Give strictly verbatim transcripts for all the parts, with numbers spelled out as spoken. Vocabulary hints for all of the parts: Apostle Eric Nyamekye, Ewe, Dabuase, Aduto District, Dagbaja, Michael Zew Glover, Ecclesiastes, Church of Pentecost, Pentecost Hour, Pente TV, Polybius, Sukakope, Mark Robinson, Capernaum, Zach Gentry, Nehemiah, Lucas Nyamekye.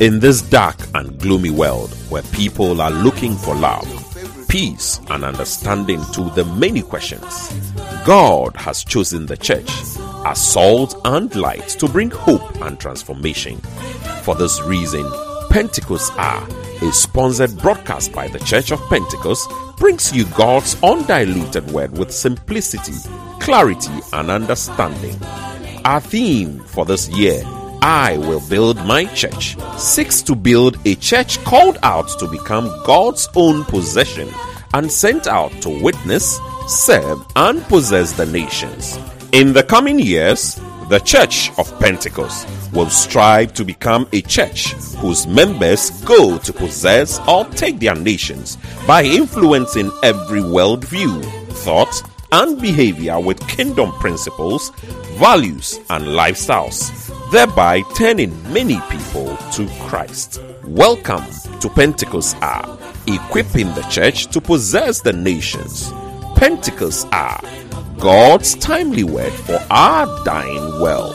In this dark and gloomy world where people are looking for love, peace and understanding to the many questions, God has chosen the church as salt and light to bring hope and transformation. For this reason, Pentecost Hour, a sponsored broadcast by the Church of Pentecost, brings you God's undiluted word with simplicity, clarity, and understanding. Our theme for this year, I Will Build My Church, seeks to build a church called out to become God's own possession and sent out to witness, serve, and possess the nations. In the coming years, the Church of Pentecost will strive to become a church whose members go to possess or take their nations by influencing every worldview, thought, and behavior with kingdom principles, values, and lifestyles, thereby turning many people to Christ. Welcome to Pentecost Hour, equipping the church to possess the nations. Pentecost Hour, God's timely word for our dying world.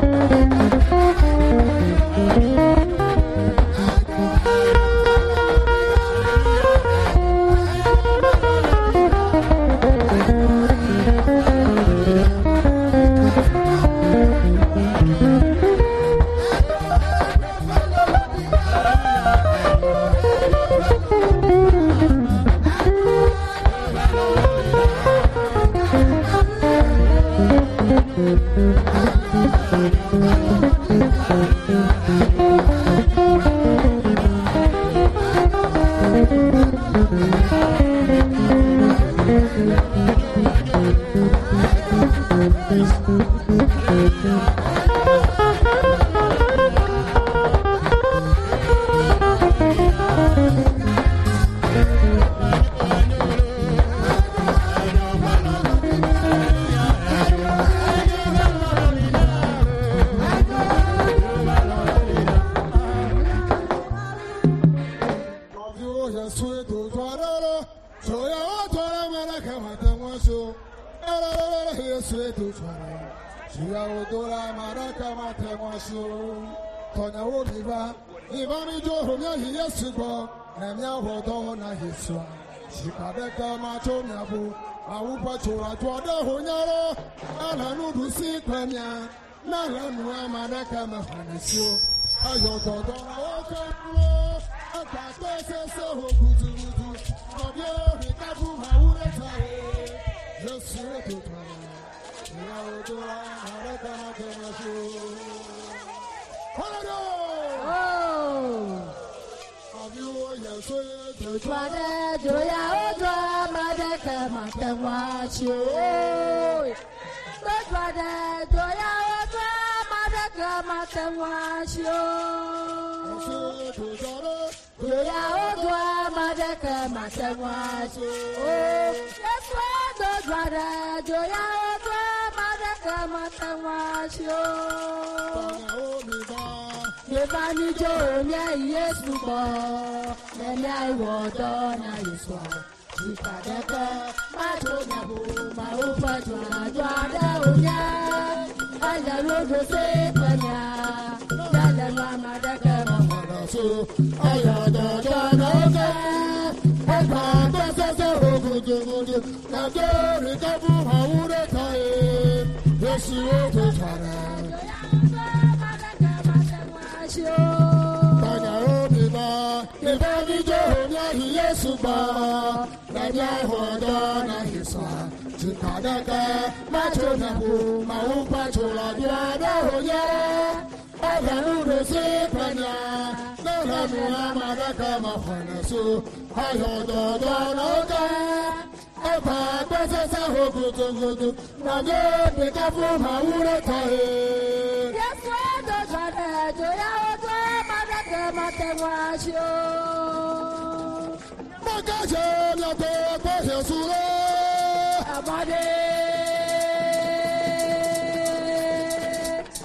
Oh!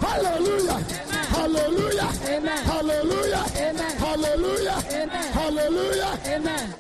Hallelujah. Hallelujah. Amen. Hallelujah. Amen. Hallelujah. Amen. Hallelujah. Amen.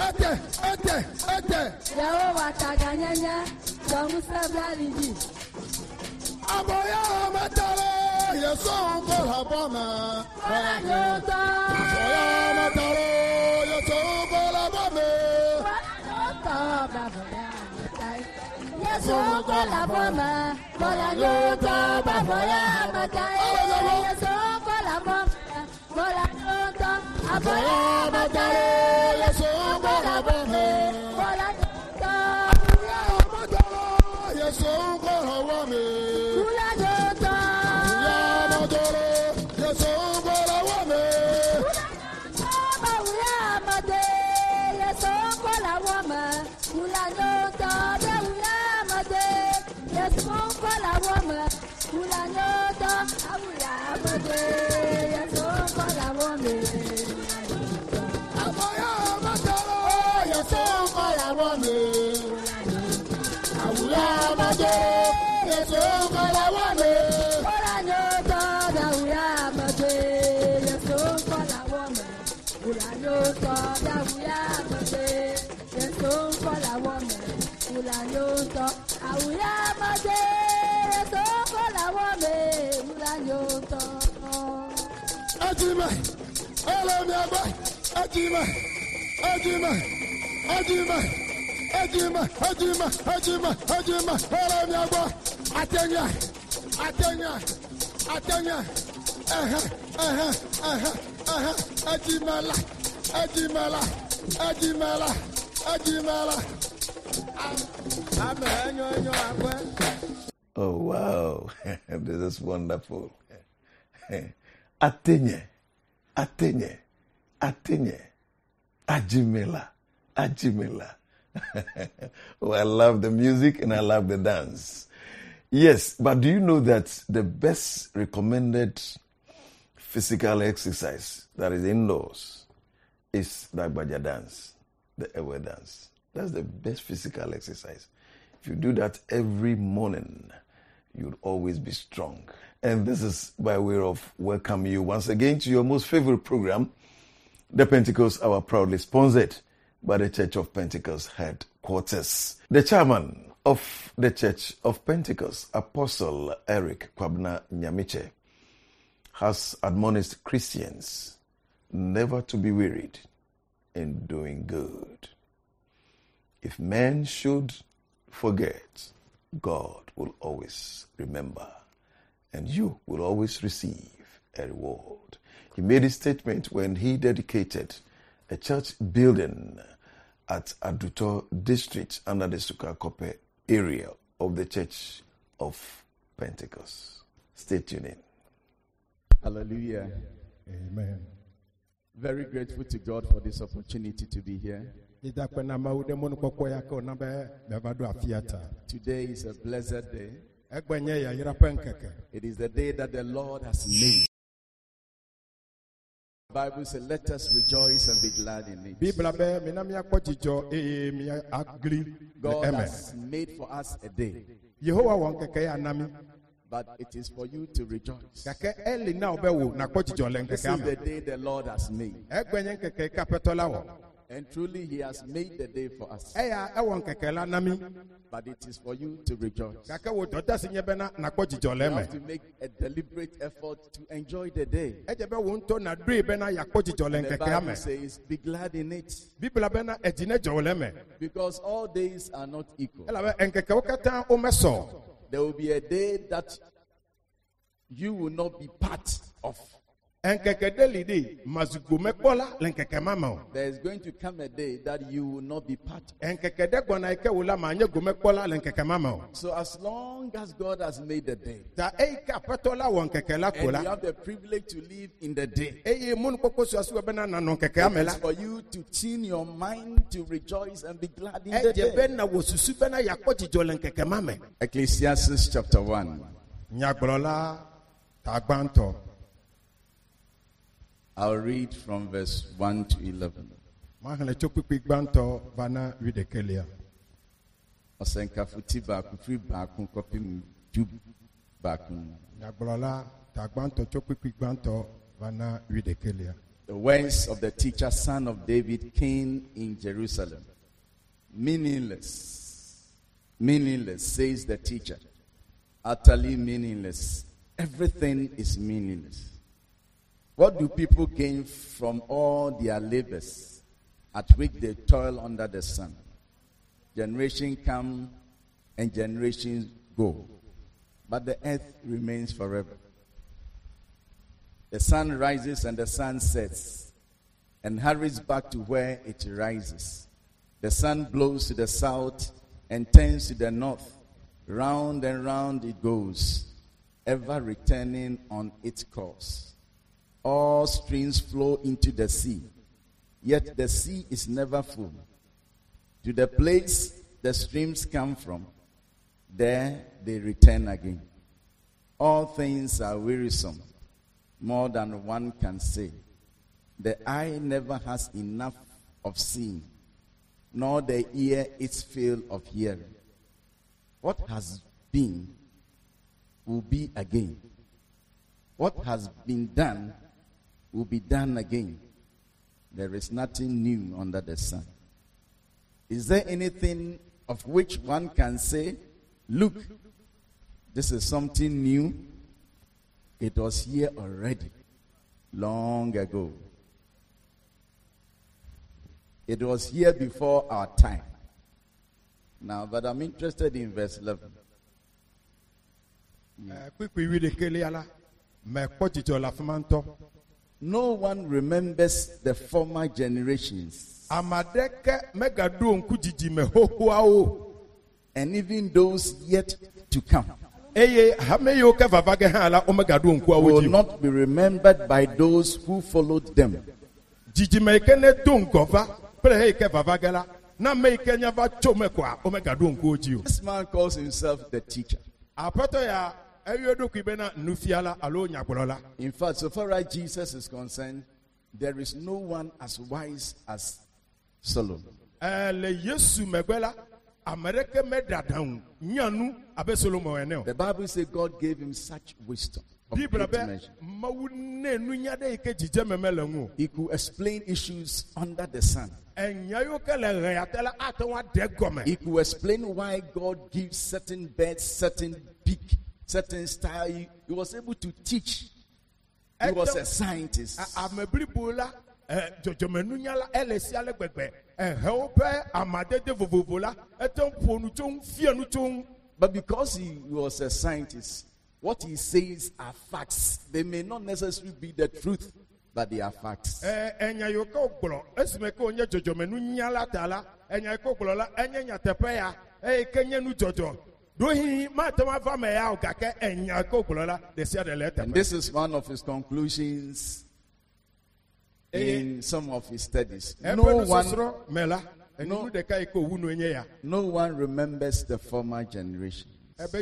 Ate, ate, ate. Yawa taganya, jamusabaliji. Aboya matale, yesongo labama. Aboya matale, yesongo labame. Yesongo labama, aboya matale, yesongo labama. Aboya matale. Ajima, Ajima, Ajima, Ajima, Ajima, Ajima, Ajima, Ajima, Atenya, Atenya, Atenya, aha, aha, aha, aha, Ajimala, Ajimala, Ajimala, Ajimala, Oh, wow. This is wonderful. Atenye, Atenye, Atenye, Ajimela, Ajimela. Oh, I love the music and I love the dance. Yes, but do you know that the best recommended physical exercise that is indoors is Dagbaja dance, the Ewe dance. That's the best physical exercise. If you do that every morning, you'll always be strong. And this is by way of welcome you once again to your most favorite program, the Pentecost Hour, proudly sponsored by the Church of Pentecost headquarters. The chairman of the Church of Pentecost, Apostle Eric Nyamekye, has admonished Christians never to be wearied in doing good. If men should forget, God will always remember, and you will always receive a reward. He made a statement when he dedicated a church building at Aduto District under the Sukakope area of the Church of Pentecost. Stay tuned in. Hallelujah. Amen. Very grateful to God for this opportunity to be here. Today is a blessed day. It is the day that the Lord has made. The Bible says, let us rejoice and be glad in it. God has made for us a day, but it is for you to rejoice. This is the day the Lord has made. And truly, He has made the day for us. But it is for you to rejoice. You have to make a deliberate effort to enjoy the day. The Bible says, be glad in it. Because all days are not equal. There will be a day that you will not be part of. There is going to come a day that you will not be part of. So as long as God has made the day, and you have the privilege to live in the day, it is for you to tune your mind to rejoice and be glad in the day. Ecclesiastes chapter one. I'll read from verse one to eleven. The words of the teacher, son of David, king in Jerusalem. Meaningless, meaningless, says the teacher. Utterly meaningless. Everything is meaningless. What do people gain from all their labors at which they toil under the sun? Generation come and generations go, but the earth remains forever. The sun rises and the sun sets and hurries back to where it rises. The sun blows to the south and turns to the north. Round and round it goes, ever returning on its course. All streams flow into the sea, yet the sea is never full. To the place the streams come from, there they return again. All things are wearisome, more than one can say. The eye never has enough of seeing, nor the ear its fill of hearing. What has been will be again. What has been done will be done again. There is nothing new under the sun. Is there anything of which one can say, look, this is something new? It was here already, long ago. It was here before our time. Now, but I'm interested in verse eleven. Yeah. No one remembers the former generations And even those yet to come will not be remembered by those who followed them. This man calls himself the teacher. In fact, so far as Jesus is concerned, there is no one as wise as Solomon. The Bible says God gave him such wisdom. He could explain issues under the sun. He could explain why God gives certain birds, certain beak, certain style. He, he was able to teach. He was a scientist. But because he was a scientist, what he says are facts. They may not necessarily be the truth, but they are facts. And this is one of his conclusions in some of his studies. No one, no, no one remembers the former generation. And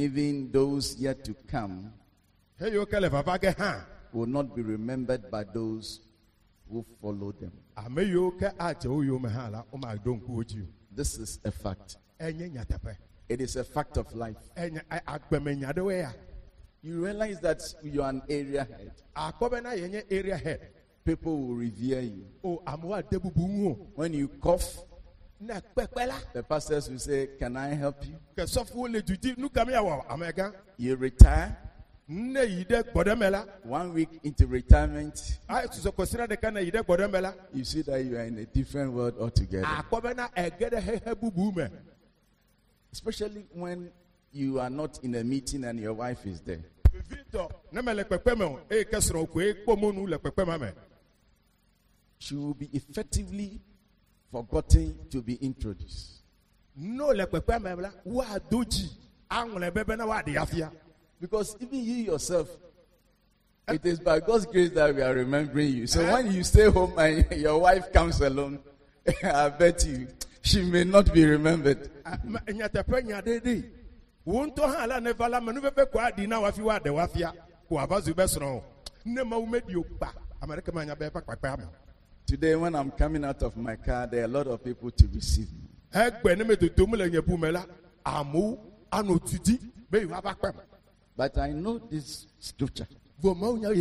even those yet to come will not be remembered by those who follow them. This is a fact. It is a fact of life. You realize that you are an area head. People will revere you. When you cough, the pastors will say, "Can I help you?" You retire. One week into retirement, you see that you are in a different world altogether. Especially when you are not in a meeting and your wife is there. She will be effectively forgotten to be introduced. Because even you yourself, it is by God's grace that we are remembering you. So when you stay home and your wife comes alone, I bet you she may not be remembered. Today, when I'm coming out of my car, there are a lot of people to receive me. But I know this scripture. It will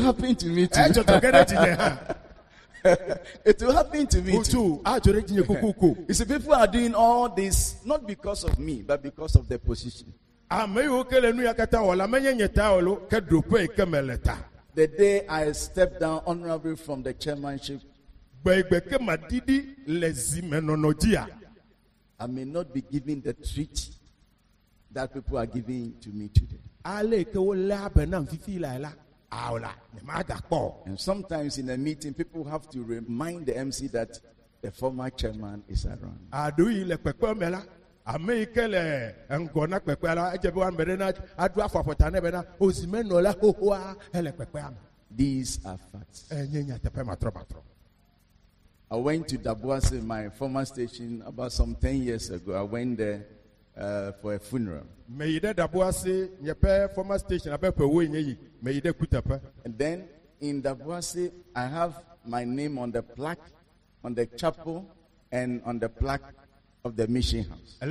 happen to me too. It will happen to me too. You see, people are doing all this not because of me, but because of their position. The day I stepped down honorably from the chairmanship, I may not be given the treat that people are giving to me today. And sometimes in a meeting, people have to remind the M C that the former chairman is around. These are facts. I went to Dabuase, my former station, about some ten years ago. I went there uh, for a funeral. And then in Dabuase, I have my name on the plaque, on the chapel, and on the plaque of the mission house. At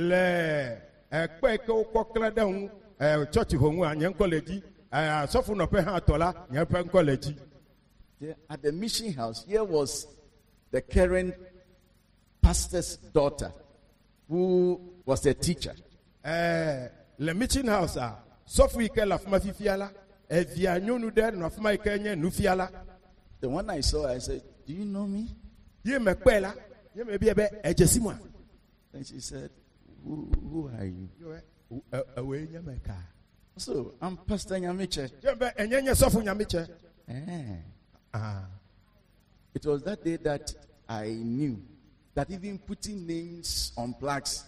the mission house, here was the current pastor's daughter who was a teacher. The mission house, the one I saw, I said, "Do you know me?" And she said, who, who are you? So, I'm Pastor Nyamekye. Ah. It was that day that I knew that even putting names on plaques,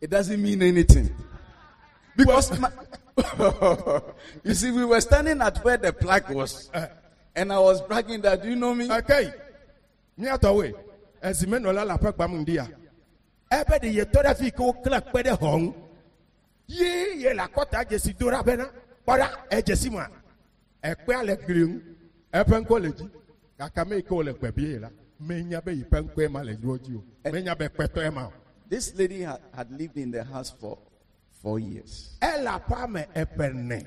it doesn't mean anything. Because, my, you see, we were standing at where the plaque was. And I was bragging that, do you know me? Okay. Me out away. As you know, la plaque bamundia. Everybody, you told us we go clap by the home. Ye, ye, la quota, Jessie Dora Bena, Bora, a Jessima. A quale groom, a pen college, a Kame call a Babiela, Mania Bay Penquema, and Rodio, Mania Bay Petrema. This lady had, had lived in the house for four years. Ella Palme Eperne.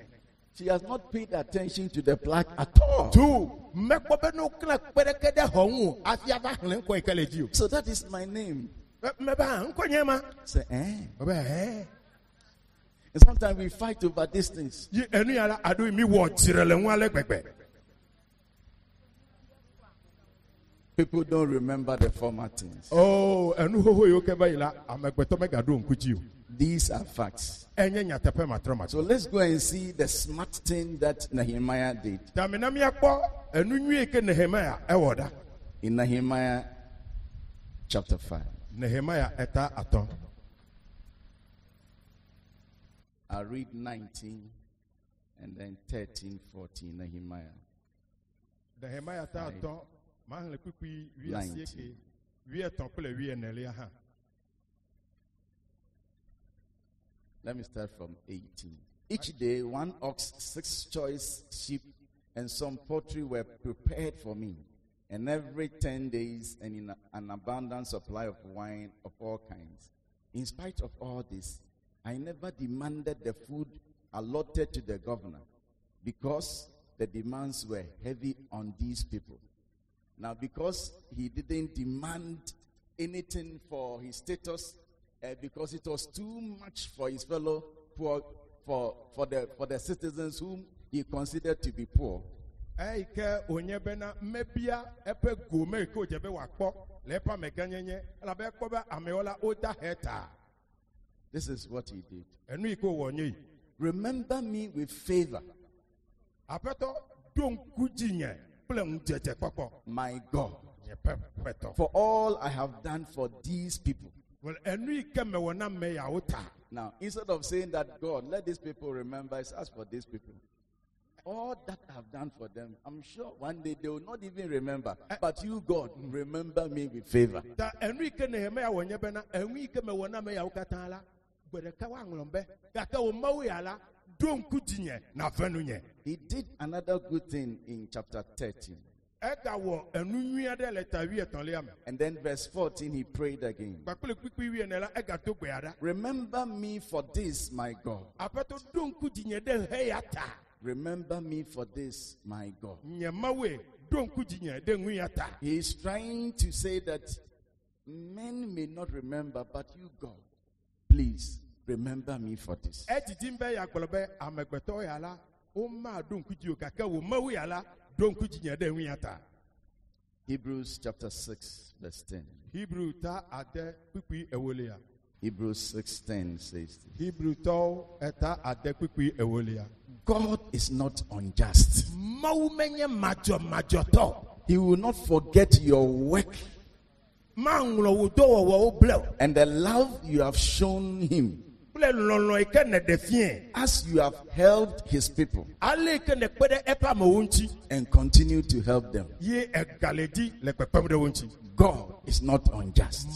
She has not paid attention to the plaque at all. Two. So that is my name. Say, eh? And sometimes we fight over these things. People don't remember the former things. Oh, these are facts. So let's go and see the smart thing that Nehemiah did. In Nehemiah chapter five. I'll read nineteen and then thirteen, fourteen, Nehemiah. Nehemiah nineteen. Let me start from eighteen. Each day, one ox, six choice sheep, and some poultry were prepared for me. And every ten days, and in an abundant supply of wine of all kinds. In spite of all this, I never demanded the food allotted to the governor, because the demands were heavy on these people. Now, because he didn't demand anything for his status, uh, because it was too much for his fellow poor, for for the for the citizens whom he considered to be poor. This is what he did. Remember me with favor, my God, for all I have done for these people. Now, instead of saying that, God, let these people remember, it's us for these people. All that I've done for them, I'm sure one day they will not even remember. But you, God, remember me with favor. He did another good thing in chapter thirteen. And then verse fourteen, he prayed again. Remember me for this, my God. Remember me for this, my God. He is trying to say that men may not remember, but you, God, please remember me for this. Hebrews chapter six, verse ten. Hebrews six ten says this. God is not unjust. He will not forget your work and the love you have shown him, as you have helped his people and continue to help them. God is not unjust.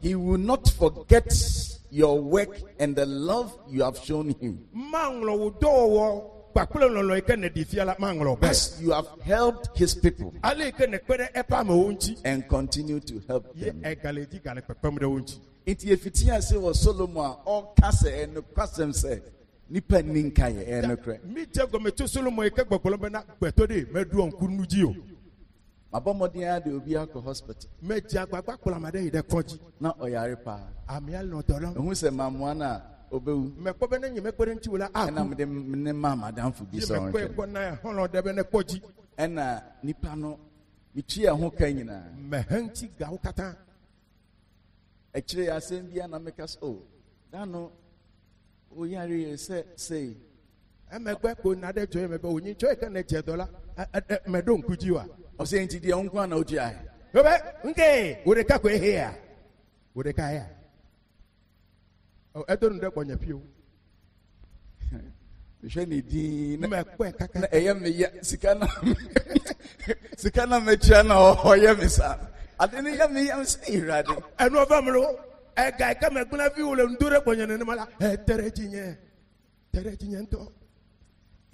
He will not forget your work and the love you have shown him, as you have helped his people and continue to help them. Hospital. Actually, I send Biana make us oh. Dano, we are say say.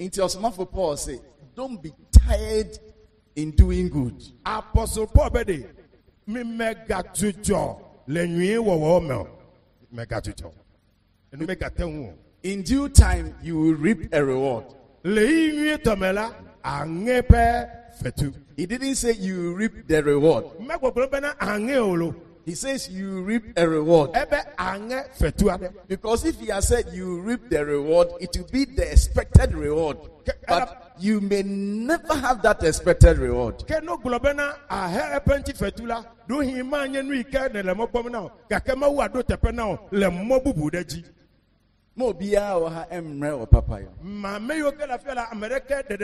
Into your smart for Paul say, don't be tired in doing good. Apostle Paul Bede, me mega tutor, le nuit wo wo mega tutor. And mega tell in due time you will reap a reward. Le nuit tamela angepe fetu. He didn't say you reap the reward. He says you reap a reward. Because if he has said you reap the reward, it will be the expected reward. But you may never have that expected reward. But no more be bro, am I a papa or papaya? But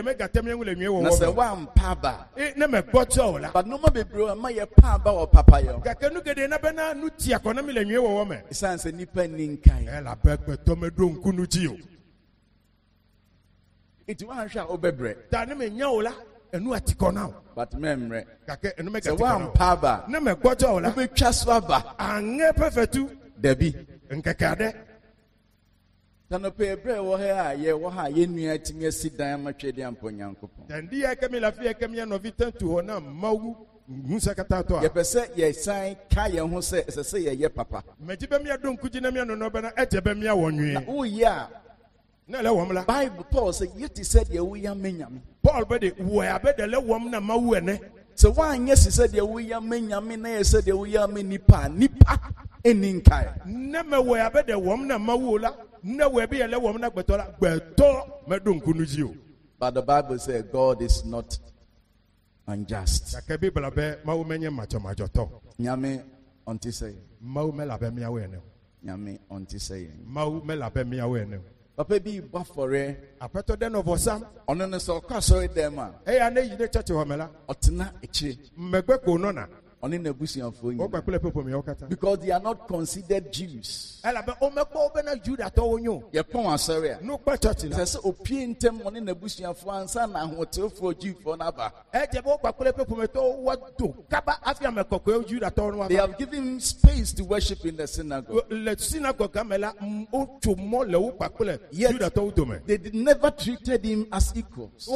memory. So one papa. No me gotola. Ube chaswaba. Ange perfectu. Debi. Nkekade. Then dia kemi la fie kemi ya novitan tu ona mawu ngusa katato. Ye pese ye sign ka ye ho se se ye ye papa. Mejibe mi adonku ji na mi no no bana ejebe mi awonwe. Oh yeah. Na le womla. Bible Paul say yet he said ye wo ya menyam. Paul be de wo ya be de le wom na mawu ene. So why yes he said ye wo ya menyam na ye said ye wo ya menipa nipa eninkai. Na me wo ya be de wom na mawu la. But the Bible says God is not unjust. Nyame unti say. Nyame unti say. Papa bi buffere. Apeto den of osam. Ono no so ka so dem a. Eh ya na yi de church ho mela. Otena echi. Megbe ko no na. Because they are not considered Jews. They have given space to worship in the synagogue. Yet, they never treated him as equals.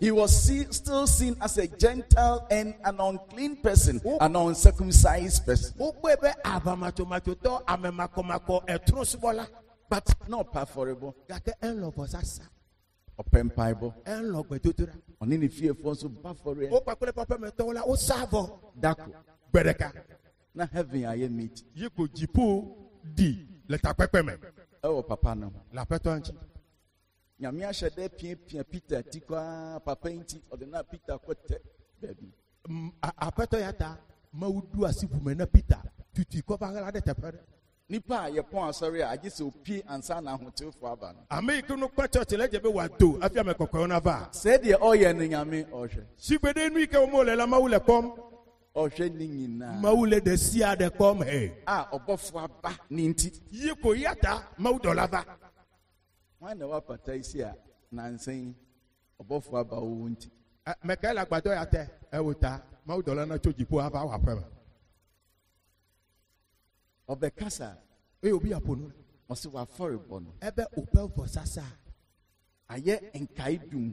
He was see, still seen as a Gentile and an unclean person, an uncircumcised person. But not preferable. Open Bible. Only if you also buffering. Daku. Bereka. Now heaven I meet. You could jipu di letapepe. Oh papa no. La petonchi. Nyamia shade pien pien Peter tikwa papa inti odena Peter kote baby. Apetoyata maudu asifumena Peter tutu ko bagala de tepere nipa yepon asori a gese opi ansa na hotel for aban ameke no kwa church leje be wato afia me kokoro na ba said the oye no nyame ohwe sigbede nu ike mo le la mawule pom ohwe nyina mawule de sia de pom he ah obofo aba ninti yiko yata mawdo lava why na wa pataisia nansen obofo aba wo nti meka la gbado yate ewuta mawdola na chojipo aba wa pema obekasa e obi aponu osi wa forebono ebe opel for sasa aye enkaidum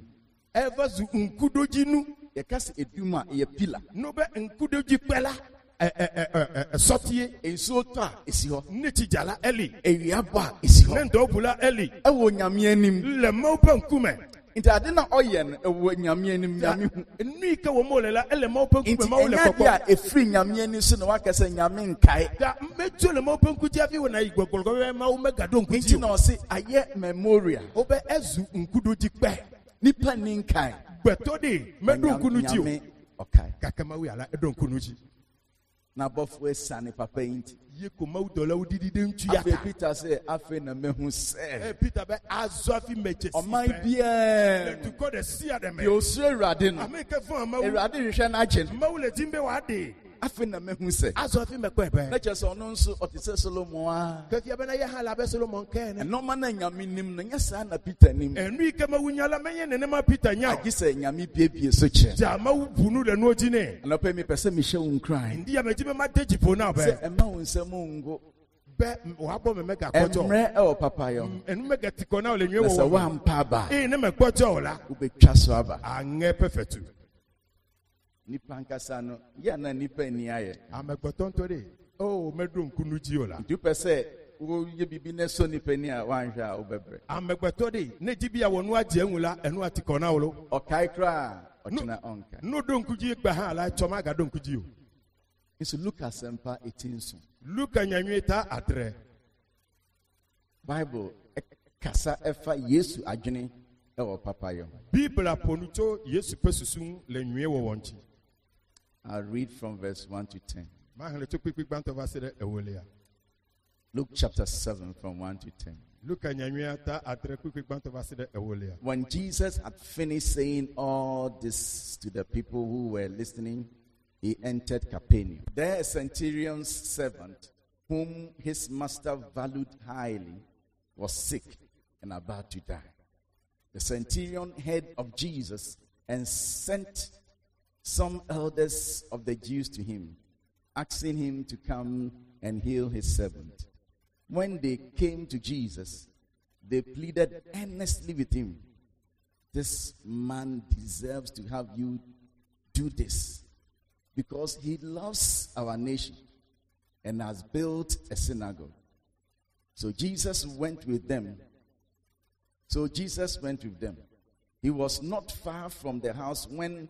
everzu nkudojinu yekasa eduma ye pila no be nkudoji pela eh eh eh sotie enso to a esiho netijala eli ewiaba esiho nendo bula eli ewo nyame anim le mawpa nkume into adena oyen ewo nyame anim nyame hu enu ike wo molela ele mawpa nkume mawle kokko ya efri nyame anim so na wakase nyame nkai ga metu le mawpa nkuti afi wo na igogoro we mawo megado nkuti into na se aye memorial obe ezu nkudoji pe nipa ni nkai gbeto de medu nkunuji o okay kakamawi ala edonkunuji. na bofwe sane papa inti. Peter said, "Afe na mehu se." Peter be azofi meche. O my dear, to God the see at them. You say radin. Ameke fun amawu. E radin hwe na agye. Amawu le timbe wa de. Afe na mehu se. Azofi meko ebe. Na che so no nso otise Solomon a. Tati abena ye hala be Solomon ken. No man na nyame nim na nyasa na Peter nim. Enu ike ma wunyala menye ne ma Peter nya. Agise nyame biebie so che. Ja ma wubunu le no jine. Na pe mi pese mi she un cry. Ndi ya me ji me ma tejipo na be. Se ema unsemungo. Emre o papa yo. Nasa wampaba. Ube chaso haba. Ange perfectu. Nipanka sano. Yana nipe niaye. Ame goton tore. Oh, medrum kunuji yola. Dupe se. Uye bibine so nipe niya wanja ubebre. Ame goton tore. Nejibia wonua jengula. Enua tikona olo. Okaikra. Ochina onka. No don kuji ekbaha ala. Chomaga don kuji yo. It's Lucas Empa eighteen. Lucas Nyamekye atre. Bible kasa efa Yesu adwene e wo papa yo. Bible aponuto Yesu pesusun le nwe wo wonchi. I read from verse one to ten. Mahele to quick quick banto verse e wolia. Luke chapter seven from one to ten. Lucas Nyamekye atre quick quick banto verse e wolia. When Jesus had finished saying all this to the people who were listening, he entered Capernaum. There a centurion's servant, whom his master valued highly, was sick and about to die. The centurion heard of Jesus and sent some elders of the Jews to him, asking him to come and heal his servant. When they came to Jesus, they pleaded earnestly with him, "This man deserves to have you do this, because he loves our nation and has built a synagogue." So Jesus went with them. So Jesus went with them. He was not far from the house when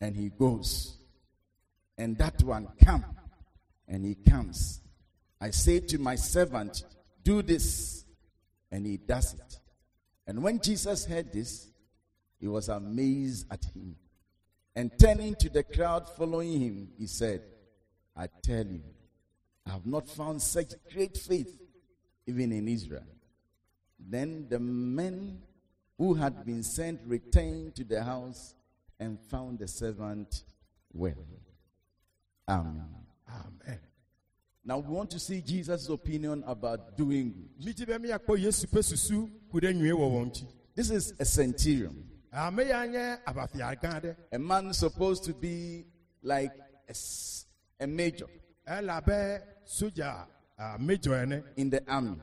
and he goes. And that one, come, and he comes. I say to my servant, do this, and he does it." And when Jesus heard this, he was amazed at him. And turning to the crowd following him, he said, "I tell you, I have not found such great faith even in Israel." Then the men who had been sent returned to the house and found the servant well. Amen. Amen. Now we want to see Jesus' opinion about doing good. This is a centurion. A man supposed to be like a, a major in the army.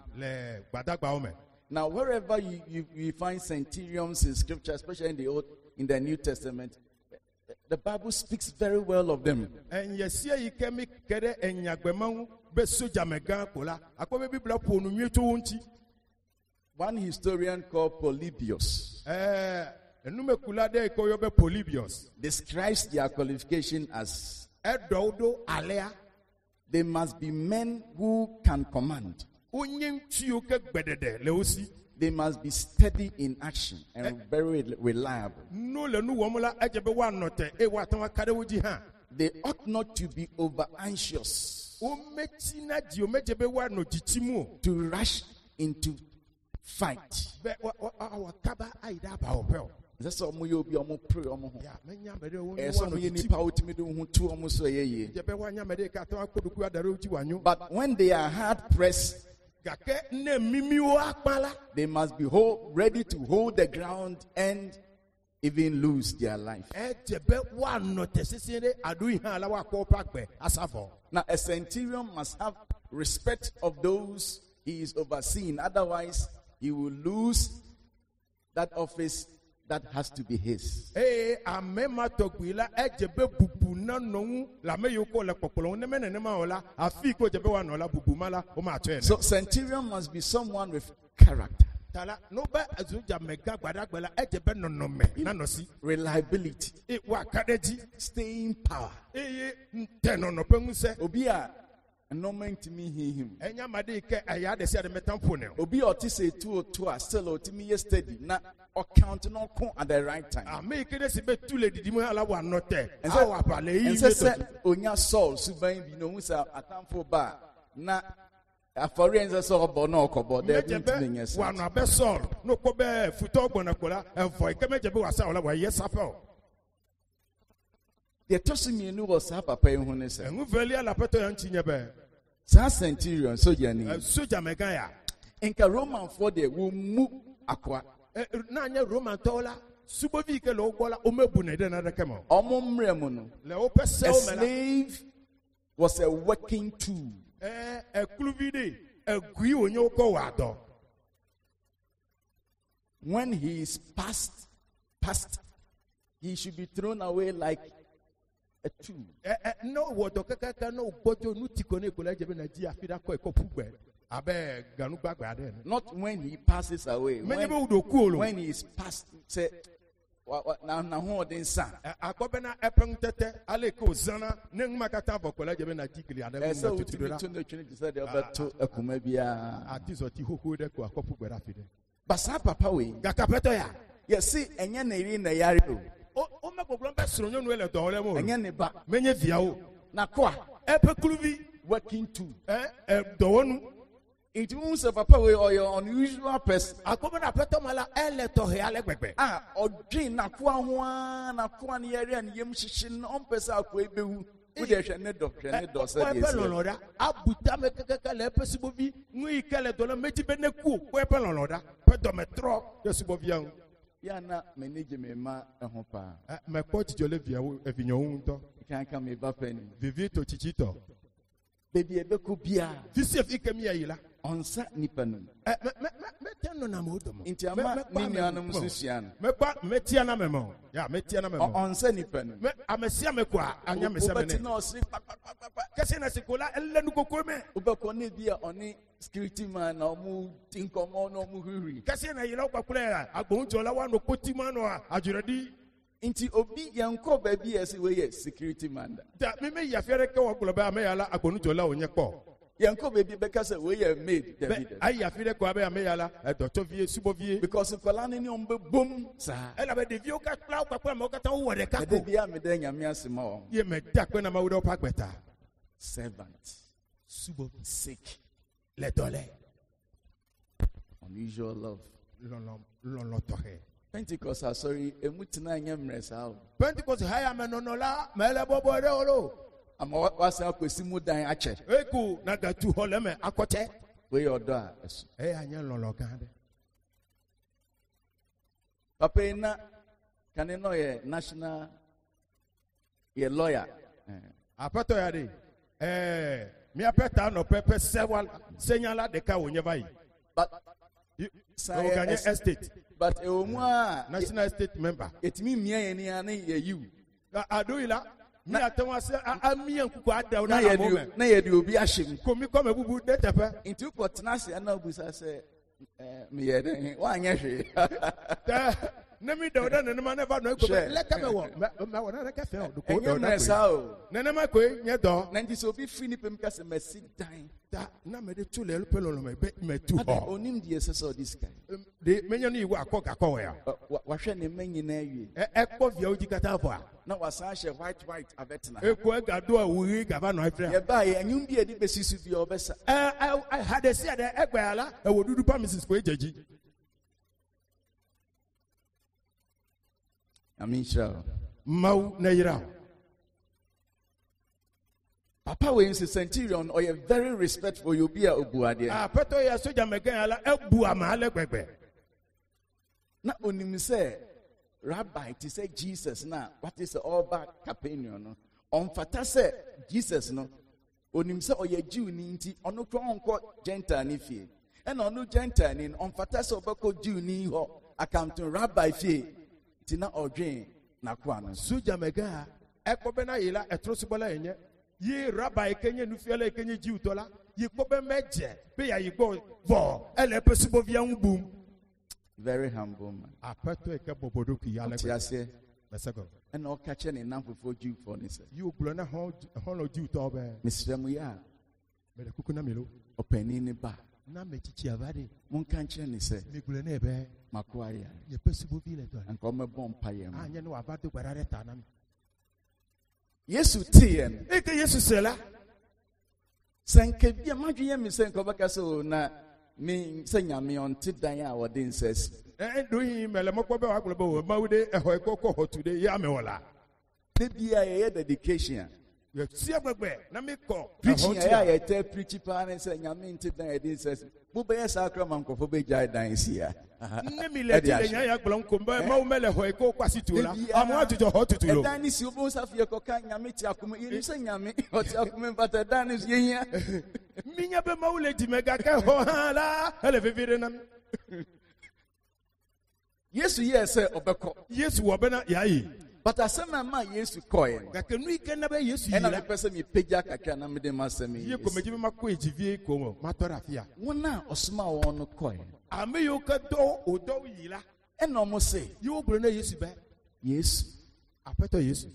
Now, wherever you, you, you find centurions in scripture, especially in the Old, in the New Testament, the Bible speaks very well of them. One historian called Polybius describes their qualification as they must be men who can command. They must be steady in action and very reliable. They ought not to be over anxious, to rush into fight. That's all we will be on prayer. But when they are hard pressed, they must be hold, ready to hold the ground and even lose their life. Now, a centurion must have respect of those he is overseeing, otherwise he will lose that office that has to be his. So centurion must be someone with character, reliability, staying power. Obia Norman to me, him. Obi Otis two or two are still to me yesterday, not or counting on at the right time. I make it as a bit too late. Not there. And so I said, Onya Saul, Subain, you know, at Tampo Bar. Now, a foreigner saw Bonoco, but they're doing yes. One of best Saul, no Cobe, Futobonacola, and for a commentable Asala, yes, I the testimony was half a pay on his and Velia Lapato and Chinabe. San Centurion, so Yanni, so Jamaica, and Roman for the Wumu Aqua Nana Roman Tola, Subovica Lobola, Umebune, another Camo, Omum Remono, Leopa slave was a working tool, a cluvide, a guionio coado. When he is past, past, he should be thrown away like a two. No, what the Kakaka no, but you Nutikone Kulaja Fidako Kopuwe. Abe Ganubagad. Not when he passes away. When, when he is past, say, now, now, holding son. A cobana, a pentete, Aleko Zana, Neng Makatabo Kulaja Tikli, and I saw to the Trinity said about two Kumebia, artists or Tihu de Kuakopuwe. Basa Papa, we got Capatoya. Yes, see, and Yanari in the Yaru. O ma problem ba soro nyonu ele do ole mo enye ne ba menye via o na kwa epekuluvi working to eh e do wonu it means a papa we or your unusual person akoba na peto mala ele to he ale gbegbe ah odin na kwa ho na kwa ne yare an yem shishin on pesa akwa ebewu we dey share ne doctor ne do say yes peloloda abuta me kekeke le pesibovi nwi kele do na meji beneku we peloloda pedo metro yesibovi an Yana manage me ma ehompa. Me coach jole via evinyon to. Kan kan me ba fani. Vivi to chichito. Baby ebeku bia. Visi afike mi ayila. Onsa nipa no. Eh me me me tano na modomo. Inti ama ni nyano mususiano. Me kwa metia na memo. Ya metia na memo. Onsa nipa no. Me amesia me kwa anya mesia me ne. Obeti na osi pa pa pa pa. Kesi na sikola elle nu kokome. Obekoni bia oni security man or move think on no muhuri. Cassian, I love a prayer. I go to allow no potimano. Are you ready? Into obedient co baby as a way, security man. That may be a fair call of Mayala. I go to allow in your call. Yanko baby because a way made. I have feel a quabbe Mayala, a doctor via Subovier, because of Colanium boom, sir. And about the view cat plow, Papa Mokata, or the cat, the Amidania Miasimo. You may duck when I'm out of Pacqueta. Servant, Subo sick. Le dole. Unusual love. Lolom, lolotore. Pentecost, sorry, a mutina yemres out. Pentecost, higher menola, melabobo oro. I'm what was our Quesimu dying ache. Eku, not that two holeme, a cote. We are dogs. Eh, and yellow logand. Papena can know a national lawyer. Apatoyade. Eh. But Sire estate, but a national estate member. It means me and you. I do it. I'm me and Kuad down. I do. Nay, you be ashamed. Come, come, a good letter into Potnassi and Nobus. I say, me, why, yes, Nami daughter and man never know. Let them walk. My one I can feel. Nanti so be Philip and Cassie Messi dying. That number two little pillow my bed, my two. Onim the assessor this guy. The many work, Coca-Cola. What shall the men in a echo of Yogi Catapa? Now, as I shall white, white, a veteran. A quack, I do a week, I buy a new beer, the basis of your best. I had a said, I would do the promises for J G. I mean, sure. Mau Naira. Papa Wayne's a centurion or you're very respectful. You'll be a Ubuadia. Ah, Patoya Soja Megala, Elbuama, Lebeque. Not only me say, Rabbi, to say Jesus now, what is all about Capernaum? On Fatase, Jesus no. On himself or your Jew, Ninti, on no crown court, Gentile, Nifi. And on no Gentile, on Fatase or Boko Jew, Niho, accounting Rabbi Fee. Tina Ojin Nakwana. Suja Mega, Ekobena Ila, Etrosbola in Ye Rabbi Kenya Nufela Kenya Jutola, Ye Kobe Medje, Pea Yibo, Bo, Ele Possible Young Boom. Very humble man. A Patu Kapoboduki Yalasias. And all catching enough before Jew for this. You blunner Honor Jew Tober, Mister Muya, but a Kukunamilo, or Penini Ba. Nametichi Avadi, Munkanchan is a Miguelebe, Macquaria, the possible villager, and come a bomb pioneer. And you know about the Baratanam. Yes, you tea and yes, you sell. Sanke, imagine me saying Cobacaso, na me saying me on Tidaya or Dinses. And doing Melamoko, Maude, a Hoycoco today, Yamola. The B I A dedication. You see a baby, Namiko, preaching. I tell preachy parents and Yamin today, this says, Bubea Sacraman Kobe Jai dines here. Nemilia Blanco, Momela Hoyco, Quasitu, I want to hot to you. Dan is you both have your cocaine, Yamichakum, you say Yami, or Chakum, but a Dan is here. Minya Bemole, Megaka, Hohala, Eleviviranum. Yes, yes, sir, Obako. Yes, Wabana Yai. But I send my mind used to coin. Another person you pay Jack, I can't make them ask me. You come to my quid, Vico, Matarafia. One now, or small on the coin. I may you cut door or door, and almost say, you will not use it back. Yes, I better use it.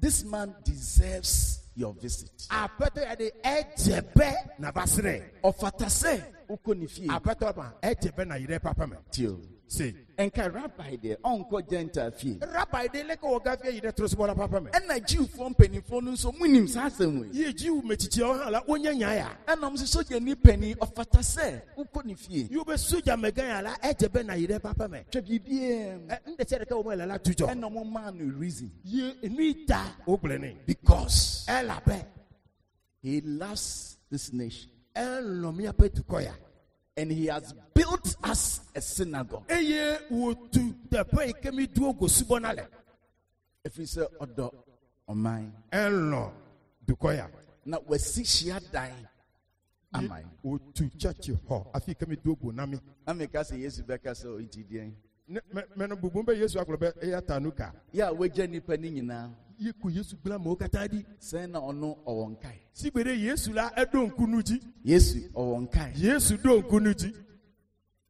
This man deserves your visit. I better at the edge of bed, Navasre, or Fatase, Ukonifi. I better at the Ben, I read Papa Matthew. See, and can rabbi there, Uncle Gentile fee. Rabbi, they let go of Gavia, you let us one apartment. And a Jew from Penny for no so winning Saturn. You Jew, Metichiola, Unyanya, and I'm such a new penny of Fatase, who couldn't fear. You were Suja Megala at the Benai apartment. Trebim, and the Seneca will allow to join. No man will reason. You need that opening because Elabe, he loves this nation. El Lomia Petukoya. And he has built us a synagogue. If you say, Odo, or mine, Ello, Dukoya, not where Sishia dying, am I? Would to church you ho? I think I do go nami. I make us a yes, Becca, so it's the Menobumba, yes, Tanuka. Yeah, we're Jenny Penning now. You could use Blamokatadi, Sena or no or one kai. Sibere, yes, you are Don Kunuji, yes, or one kai, yes, you don't Kunuji.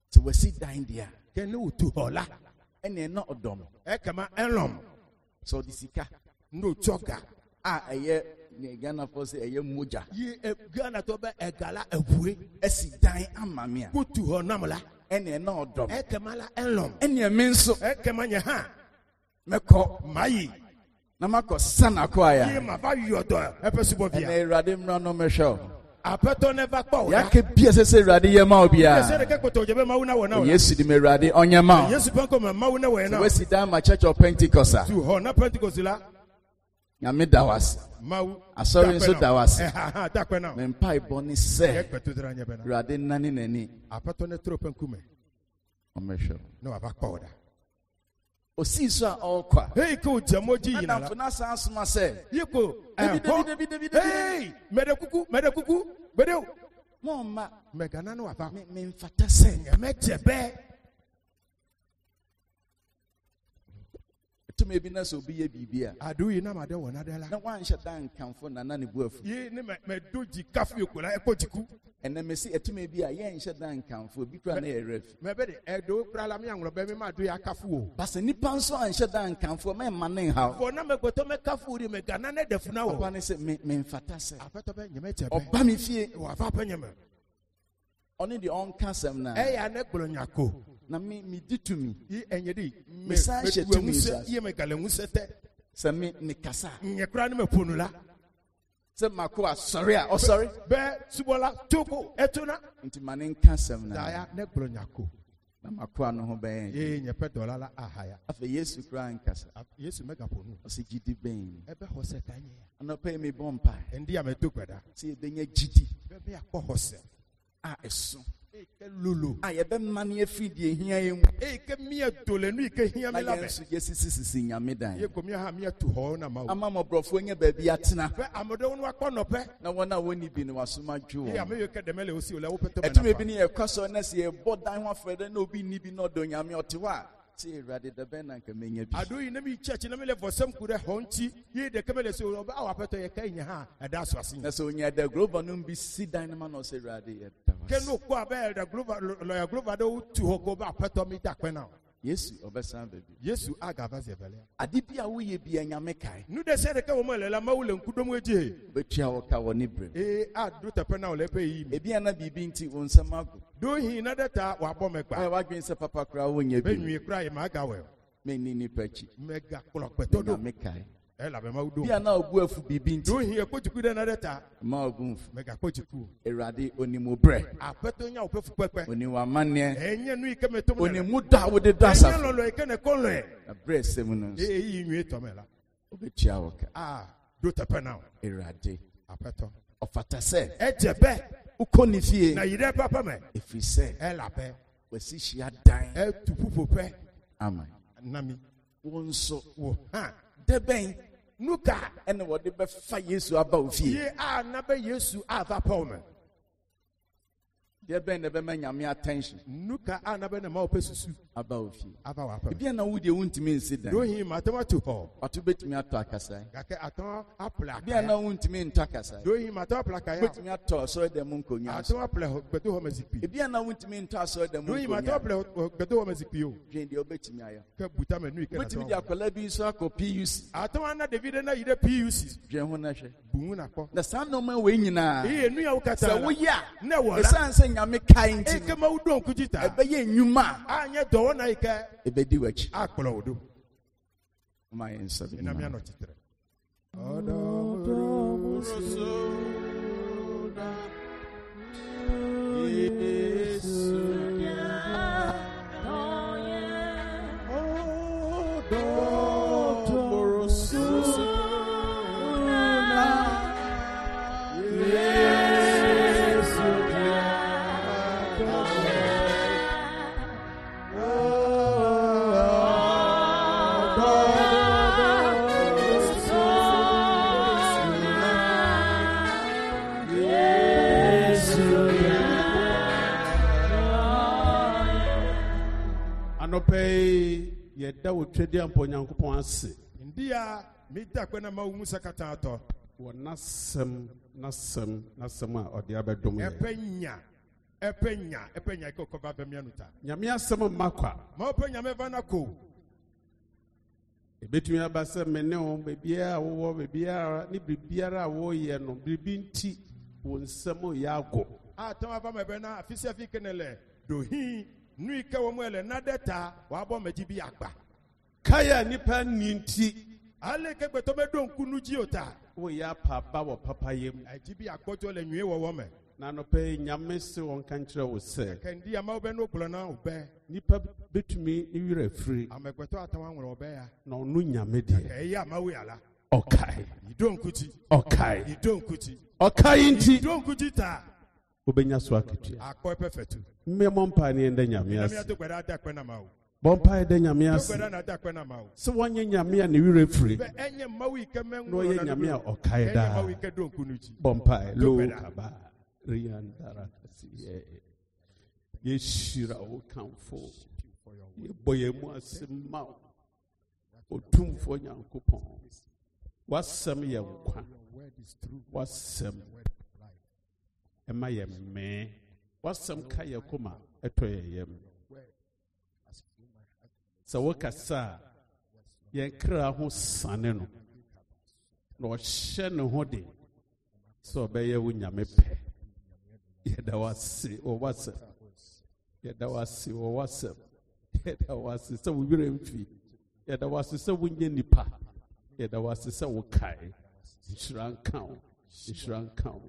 So we sit down there, canoe to Hola, and then not a dom, Ekama Elom. So the Sika, no choker, ah, a year, Negana for a year Muja, ye a Gana Toba, a gala away, a sit down, and Mamma, put to her Namala, and then not a dom, Ekamala Elom, and your minso, Ekamanya ha, Mako, my. Namako son acquire. And they radim run on my show. I put on never call. I keep P S S radia maubia. Yes, you may radi on your mouth. Yes, you can come and mauna when I was sit down my Church of Pentecost. To Hona Pentecostilla. Yamid Dawas. Mau, I saw you so Dawas. Dapena. When Pai Bonnie said, Radin Nanin any. I put on a troop and cume. On my show. No, I back powder. Osisa okwa. Hey ko jamoji yina. Na funa sansuma se. Yiko. Hey, medekuku, medekuku. Bedew. Mo ma megana no aba. Me me mfata se. Metebe. To me bi na so bi ye bibia. Adu yi na made wona dela. Na wan hye dan kanfo na na ne buafu. Ye ne medoji kafu okola ekotiku. Ene me si etu me bi a ye hye dan kanfo bi kra na ye refi. Me be de edo kra la me anworo be me ma do ya kafu o. Ba se nipa nso an hye dan kanfo me ma ne ha. Fo na me gboto me kafu ri me gana na defu na wo. Oba ne se me me mfata se. Afeto be nyeme tebe. Oba me fie wa fa pa nyeme. Oni di on kasem na. E ya na gbolonyako. Na me me di to me enyedi me sanche to me ye me galenwu sete se me ne kasa nyekra ne maponula se makoa sorry ah sorry be subola toko etuna ntimane nkasem na ya ne blonyako na makoa no ho ben ye nyepe dolala ahaya afa Yesu kra nkasa Yesu megaponu se gidi ben ebe ho se tanye na pay me bompa ndi ya metokwada se benye gidi be ya ko ho se ah eso Lulu, I have been money free. Here, I came here to Lenny. Yes, is in Yamida. You come here to Horn. A mamma brought when a baby at Snapper. I'm a don't walk on up. No one when you been was so much. You get the melody. You open to me. Be near a cousin as you bought down one for the no be nibbing or doing Yamiotua. Ado inemi church inemi le vosem kure honti ye de kemele so oba awapeto ye kai nyaha ada so asin. Na so nya the Glover no bi si dynamite no se rade e dawa. Kenu ko abel the Glover lawyer Glover do tu hoko ba apeto mi da kwen na. Yesu obesan bebi. Yesu aga baze bele. Adibia wo ye bi Nyamekye. Nu de se de ka wo mo le la ma wo le nkudom eje. Betia wo ka wo ni brem. Eh adu tepe na wo le pe yi. Ebi ana bibi nti wo nsamago. Do hi na data wa bo mekpa. Ai wa dwense papa kra wo nya bi. Benwi kra ye ma ga wo. Me ni ni pechi. Mega klokpe to do Nyamekye. Ela be ma udo. Bia na ogu afu bibi nti. Do hi e pochiku de na data. Ma ogu mfu. Mega pochiku. Erade onimo bre. Apeto nya opefu pepe. Oniwa mane. Enye nu ike meto mu. Onimu da wo de dasa. Enye lolo ike ne konlo e. Abre semuno. E yi nwi to mela. Obetia woka. Ah, do tepe now. Erade. Apeto. Ofatase. Ejebe. Ukonifie. Na yire papa me. Efise. Ela pe. Wesi shia dan. E tupupo pe. Amen. Nami. Wonso wo. Ha. Deben. Nuka and what the fire Yesu about you. Ye are never Yesu other poem. There been a man your attention. Nuka are never the more person about you. About you. If you know who they want to mean, sit down. Do him at what to call or to bet me at Takasa. At all, a plaque. They are not want to mean Takasa. Do him at all, like I put me at toss or the Munko. I saw a plaque, but do him as if you are not want to mean toss or the Munko. Do him at all, but do him as if you. Jane, the Obetimia. Kabutam and Nuka. What to be a Polybius or P U C. I don't want to be the P U C. Jehonash. Bunako. The son no man winning. Here, New York. So, yeah, no, the son saying. Nyamekye nti eke mawudo nkujita ebeye nyuma anye dowo na ike ebedi wachi akpolo odo my insabi ina mi anochitre India, meet up when a Musa Catato were not some, not some, not some, or the other domain. A pena, a pena, a pena, cocoa, Mianuta. Yamia Summon Maqua, Mopen Yamevanaco. Between Abasa Menon, Bibia, or Bibia, Nibiara, Woyer, no Bibinti, won Samo Yago. Ah, Tomaba Bena, Fisia Ficanele, do he, Nuka Wamwell, Nadeta, Wabo Mejibi Akba. Kaya nipa ninti aleke betome don kunuji ota wo ya papa wo papa yem ajibi akojo le nwe wo wo me na no pe nyamese won kan kire wo se kandi ama obe no glo na obe nipa betumi ni wira free amekweto atawa nwere obe ya na onu nyame de e ya ma we ala okai idon kuti okai idon kuti okai nti idon kuti ta obenya so aketu akọ perfect mmemo mpa ni enda nyame ase nyame to kwara da kwena ma Bompire de Yamias, so one Yamia and you referee. No Yamia or Kaida, Bompire, Locaba, Rian Darakasi. Yes, Shira will come for you. Boyemus mouth or tomb for young coupon. What's some year? What's some? Am I a man? What's some Kayakuma at two a.m.? Sawakasa yenkra ho sane no no hye ne ho de so be ye wunyame pe ye dawase o wase ye dawase o wase ye dawase so we were mfi ye dawase so wunye nipa ye dawase so wokai shran kan shran kan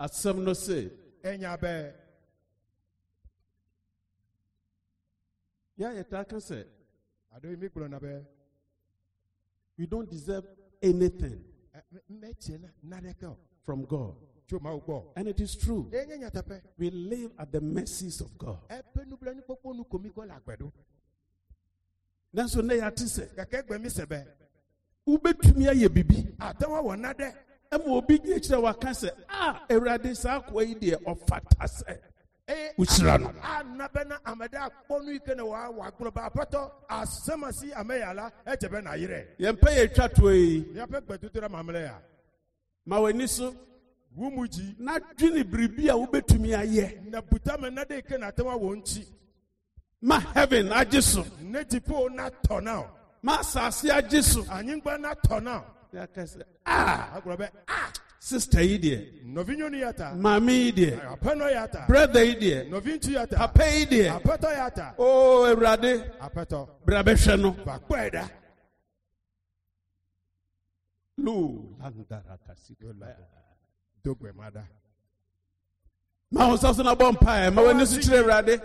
asem no se enya be Yeah, I can say. I don't make Colonel. You don't deserve anything from God. And it is true. We live at the mercies of God. That's what I say. Ube tumia ye bibi. Atawa wanade. Emu obi nchira wakanse. Ah, erade sa kwa idea of fatase. uchilano anabena amada kponu ikene wa wagbaba apoto asemasi ameyala ejebe na yire yempe ye twatwe yempe gbetutura mamle ya mawenisu wumuji na dwini bribia wobetumi aye na butama na de ikene tawa wonchi ma heaven ajisu ne tipo na tonal ma sasi ajisu anyingba na tonal ya kase ah agbaba ah sister idiot, novinyo niata, mami idiot, apano yata, brother idiot, novinyo yata, apa idiot, apato yata, oh ebrade, apato, brabeshano, bakweda, lu landara kasi dola, dogwe mada. Ma hosaso na bompa e ma wani su chire urade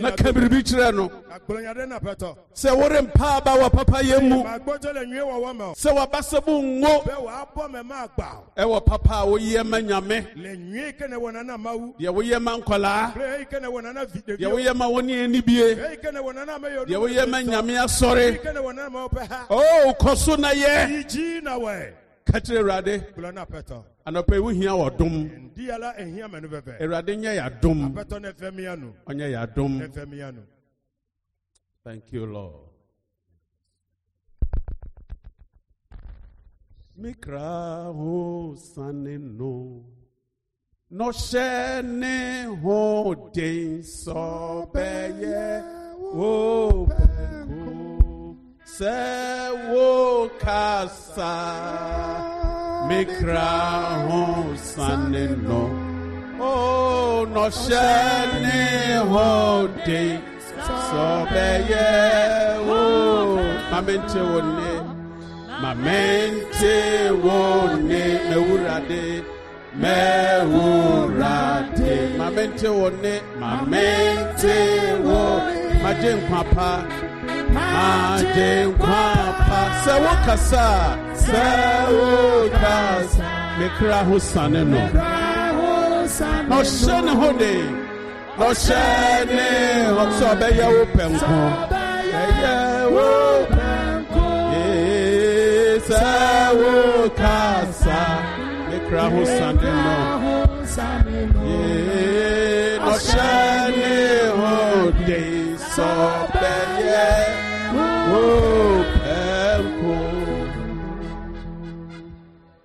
na kabiribi chire no agbonyade na peto se wore mpa ba wa papa yemu agbojole nwe wa wa ma se wa basebu ngo be wa abo me ma agba e wo papa wo ye ma nyame le nwe ke ne wona na mawu ye wo ye ma nkola be ke ne wona na vide ye wo ye ma woni enibie be ke ne wona na me yo ye wo ye ma nyame asore ke ne wona ma ope ha oh koso na ye ji na we katre urade glona peto anope wo hia wo dum Diala and him and Veve. Eradenia Yadum, Patone Femiano, Onya Yadum, Femiano. Thank you, Lord. Mikra, oh, son, no. No shene, ho day, so beye, oh, oh, se wo casa. Mikra ho saneno oh no shane ho de so beye oh mamente wone mamente wone meurade meurade mamente wone mamente wone majen papa Maje kwapa se wokasa se wokasa mekra hosane no no shene hode no shene hotso be ye wo penko ye wo penko se wokasa mekra hosane no no shene hode so be ye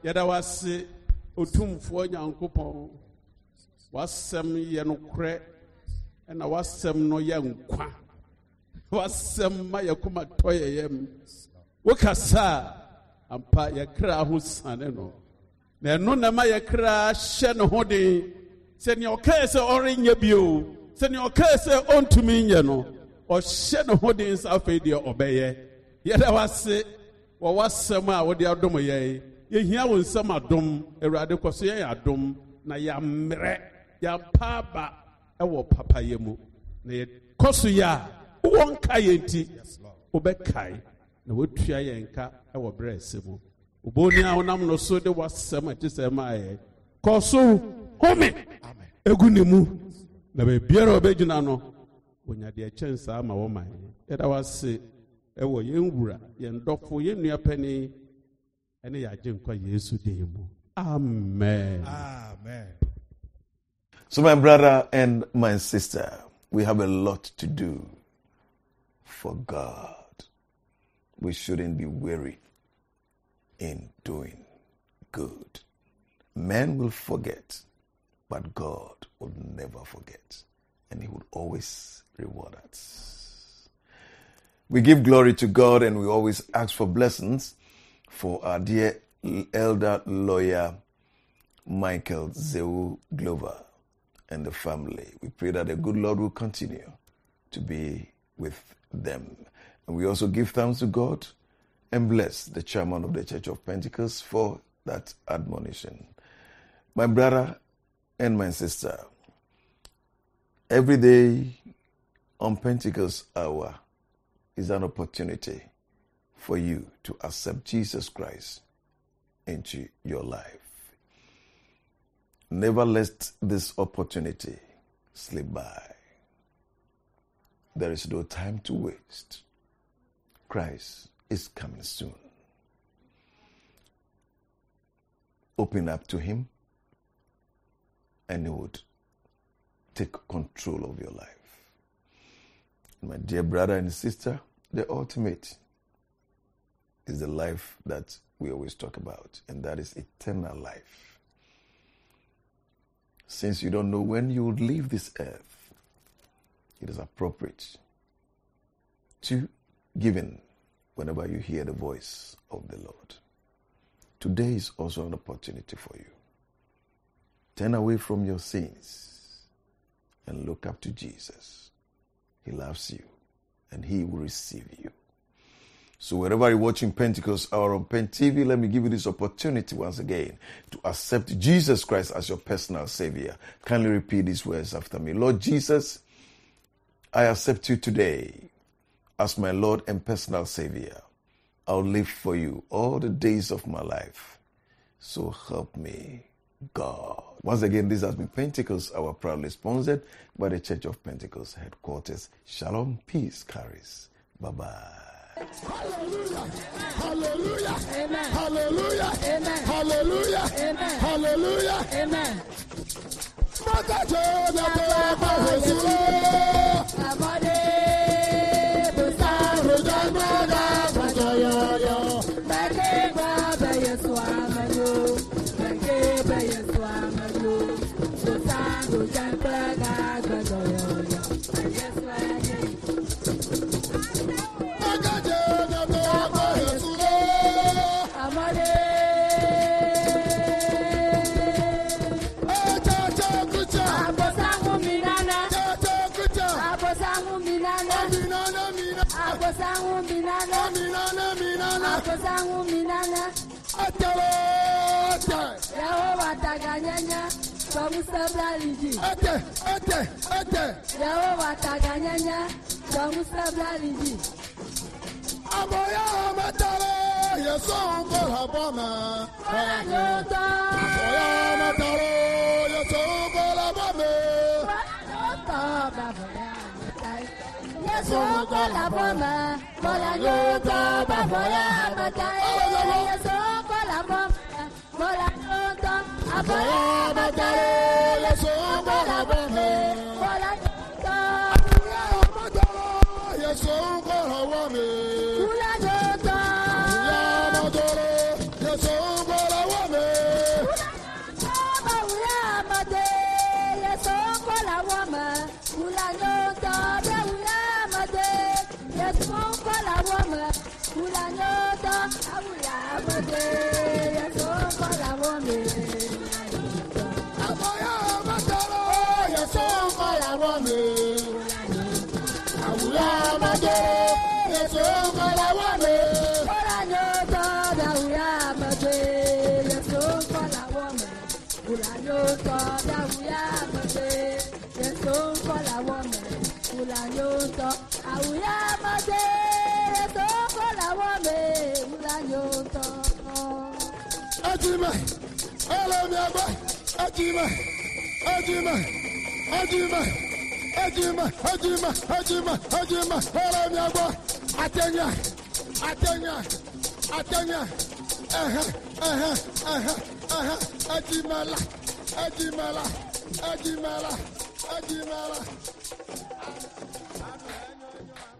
Yadawasi Utumfo Yankupon was some Yanukre and I was some no young qua was some Mayakuma toyem Wakasa and Pa Yakra Husaneno. There no Namayakra Shanhodi send your case or in your view, send your case on to me, you know. Or shed holdings of a dear obey. Yet I was sick, or was somewhere with the Adomaye. You hear when some are dumb, a radical say are dumb, Nayamre, ya papa, our papa yemu, ne Kosuya, one kayenti, Obekai, the wood try and cut our breast. Ubonia, Nam no soda was some at this am I. Kosu, home, Egunimu, the Bureau of Beginano. When you had a chance, I'm a woman. That I was say, a way in Wura, and dog for you near penny, and I didn't quite use today. Amen. Amen. So, my brother and my sister, we have a lot to do for God. We shouldn't be weary in doing good. Men will forget, but God will never forget, and He will always reward us. We give glory to God, and we always ask for blessings for our dear elder lawyer, Michael Zew Glover, and the family. We pray that the good Lord will continue to be with them. And we also give thanks to God and bless the chairman of the Church of Pentecost for that admonition. My brother and my sister, every day on Pentecost Hour is an opportunity for you to accept Jesus Christ into your life. Never let this opportunity slip by. There is no time to waste. Christ is coming soon. Open up to Him and He would take control of your life. My dear brother and sister, the ultimate is the life that we always talk about, and that is eternal life. Since you don't know when you will leave this earth, it is appropriate to give in whenever you hear the voice of the Lord. Today is also an opportunity for you. Turn away from your sins and look up to Jesus. He loves you and he will receive you. So wherever you're watching Pentecost Hour on Pente T V, let me give you this opportunity once again to accept Jesus Christ as your personal Savior. Kindly repeat these words after me. Lord Jesus, I accept you today as my Lord and personal Savior. I'll live for you all the days of my life. So help me, God. Once again, this has been Pentecost Hour, proudly sponsored by the Church of Pentecost headquarters. Shalom, peace, carries. Bye-bye. Hallelujah. Hallelujah. Amen. Hallelujah. Amen. Hallelujah. Amen. Hallelujah. Amen. Ajima, Ajima, Ajima, Ajima, Ajima, Ajima, Ajima, hello, my boy. Atenya, Atenya, Atenya, aha, aha, aha, aha, Ajima la, Ajima la, Ajima la, Ajima la.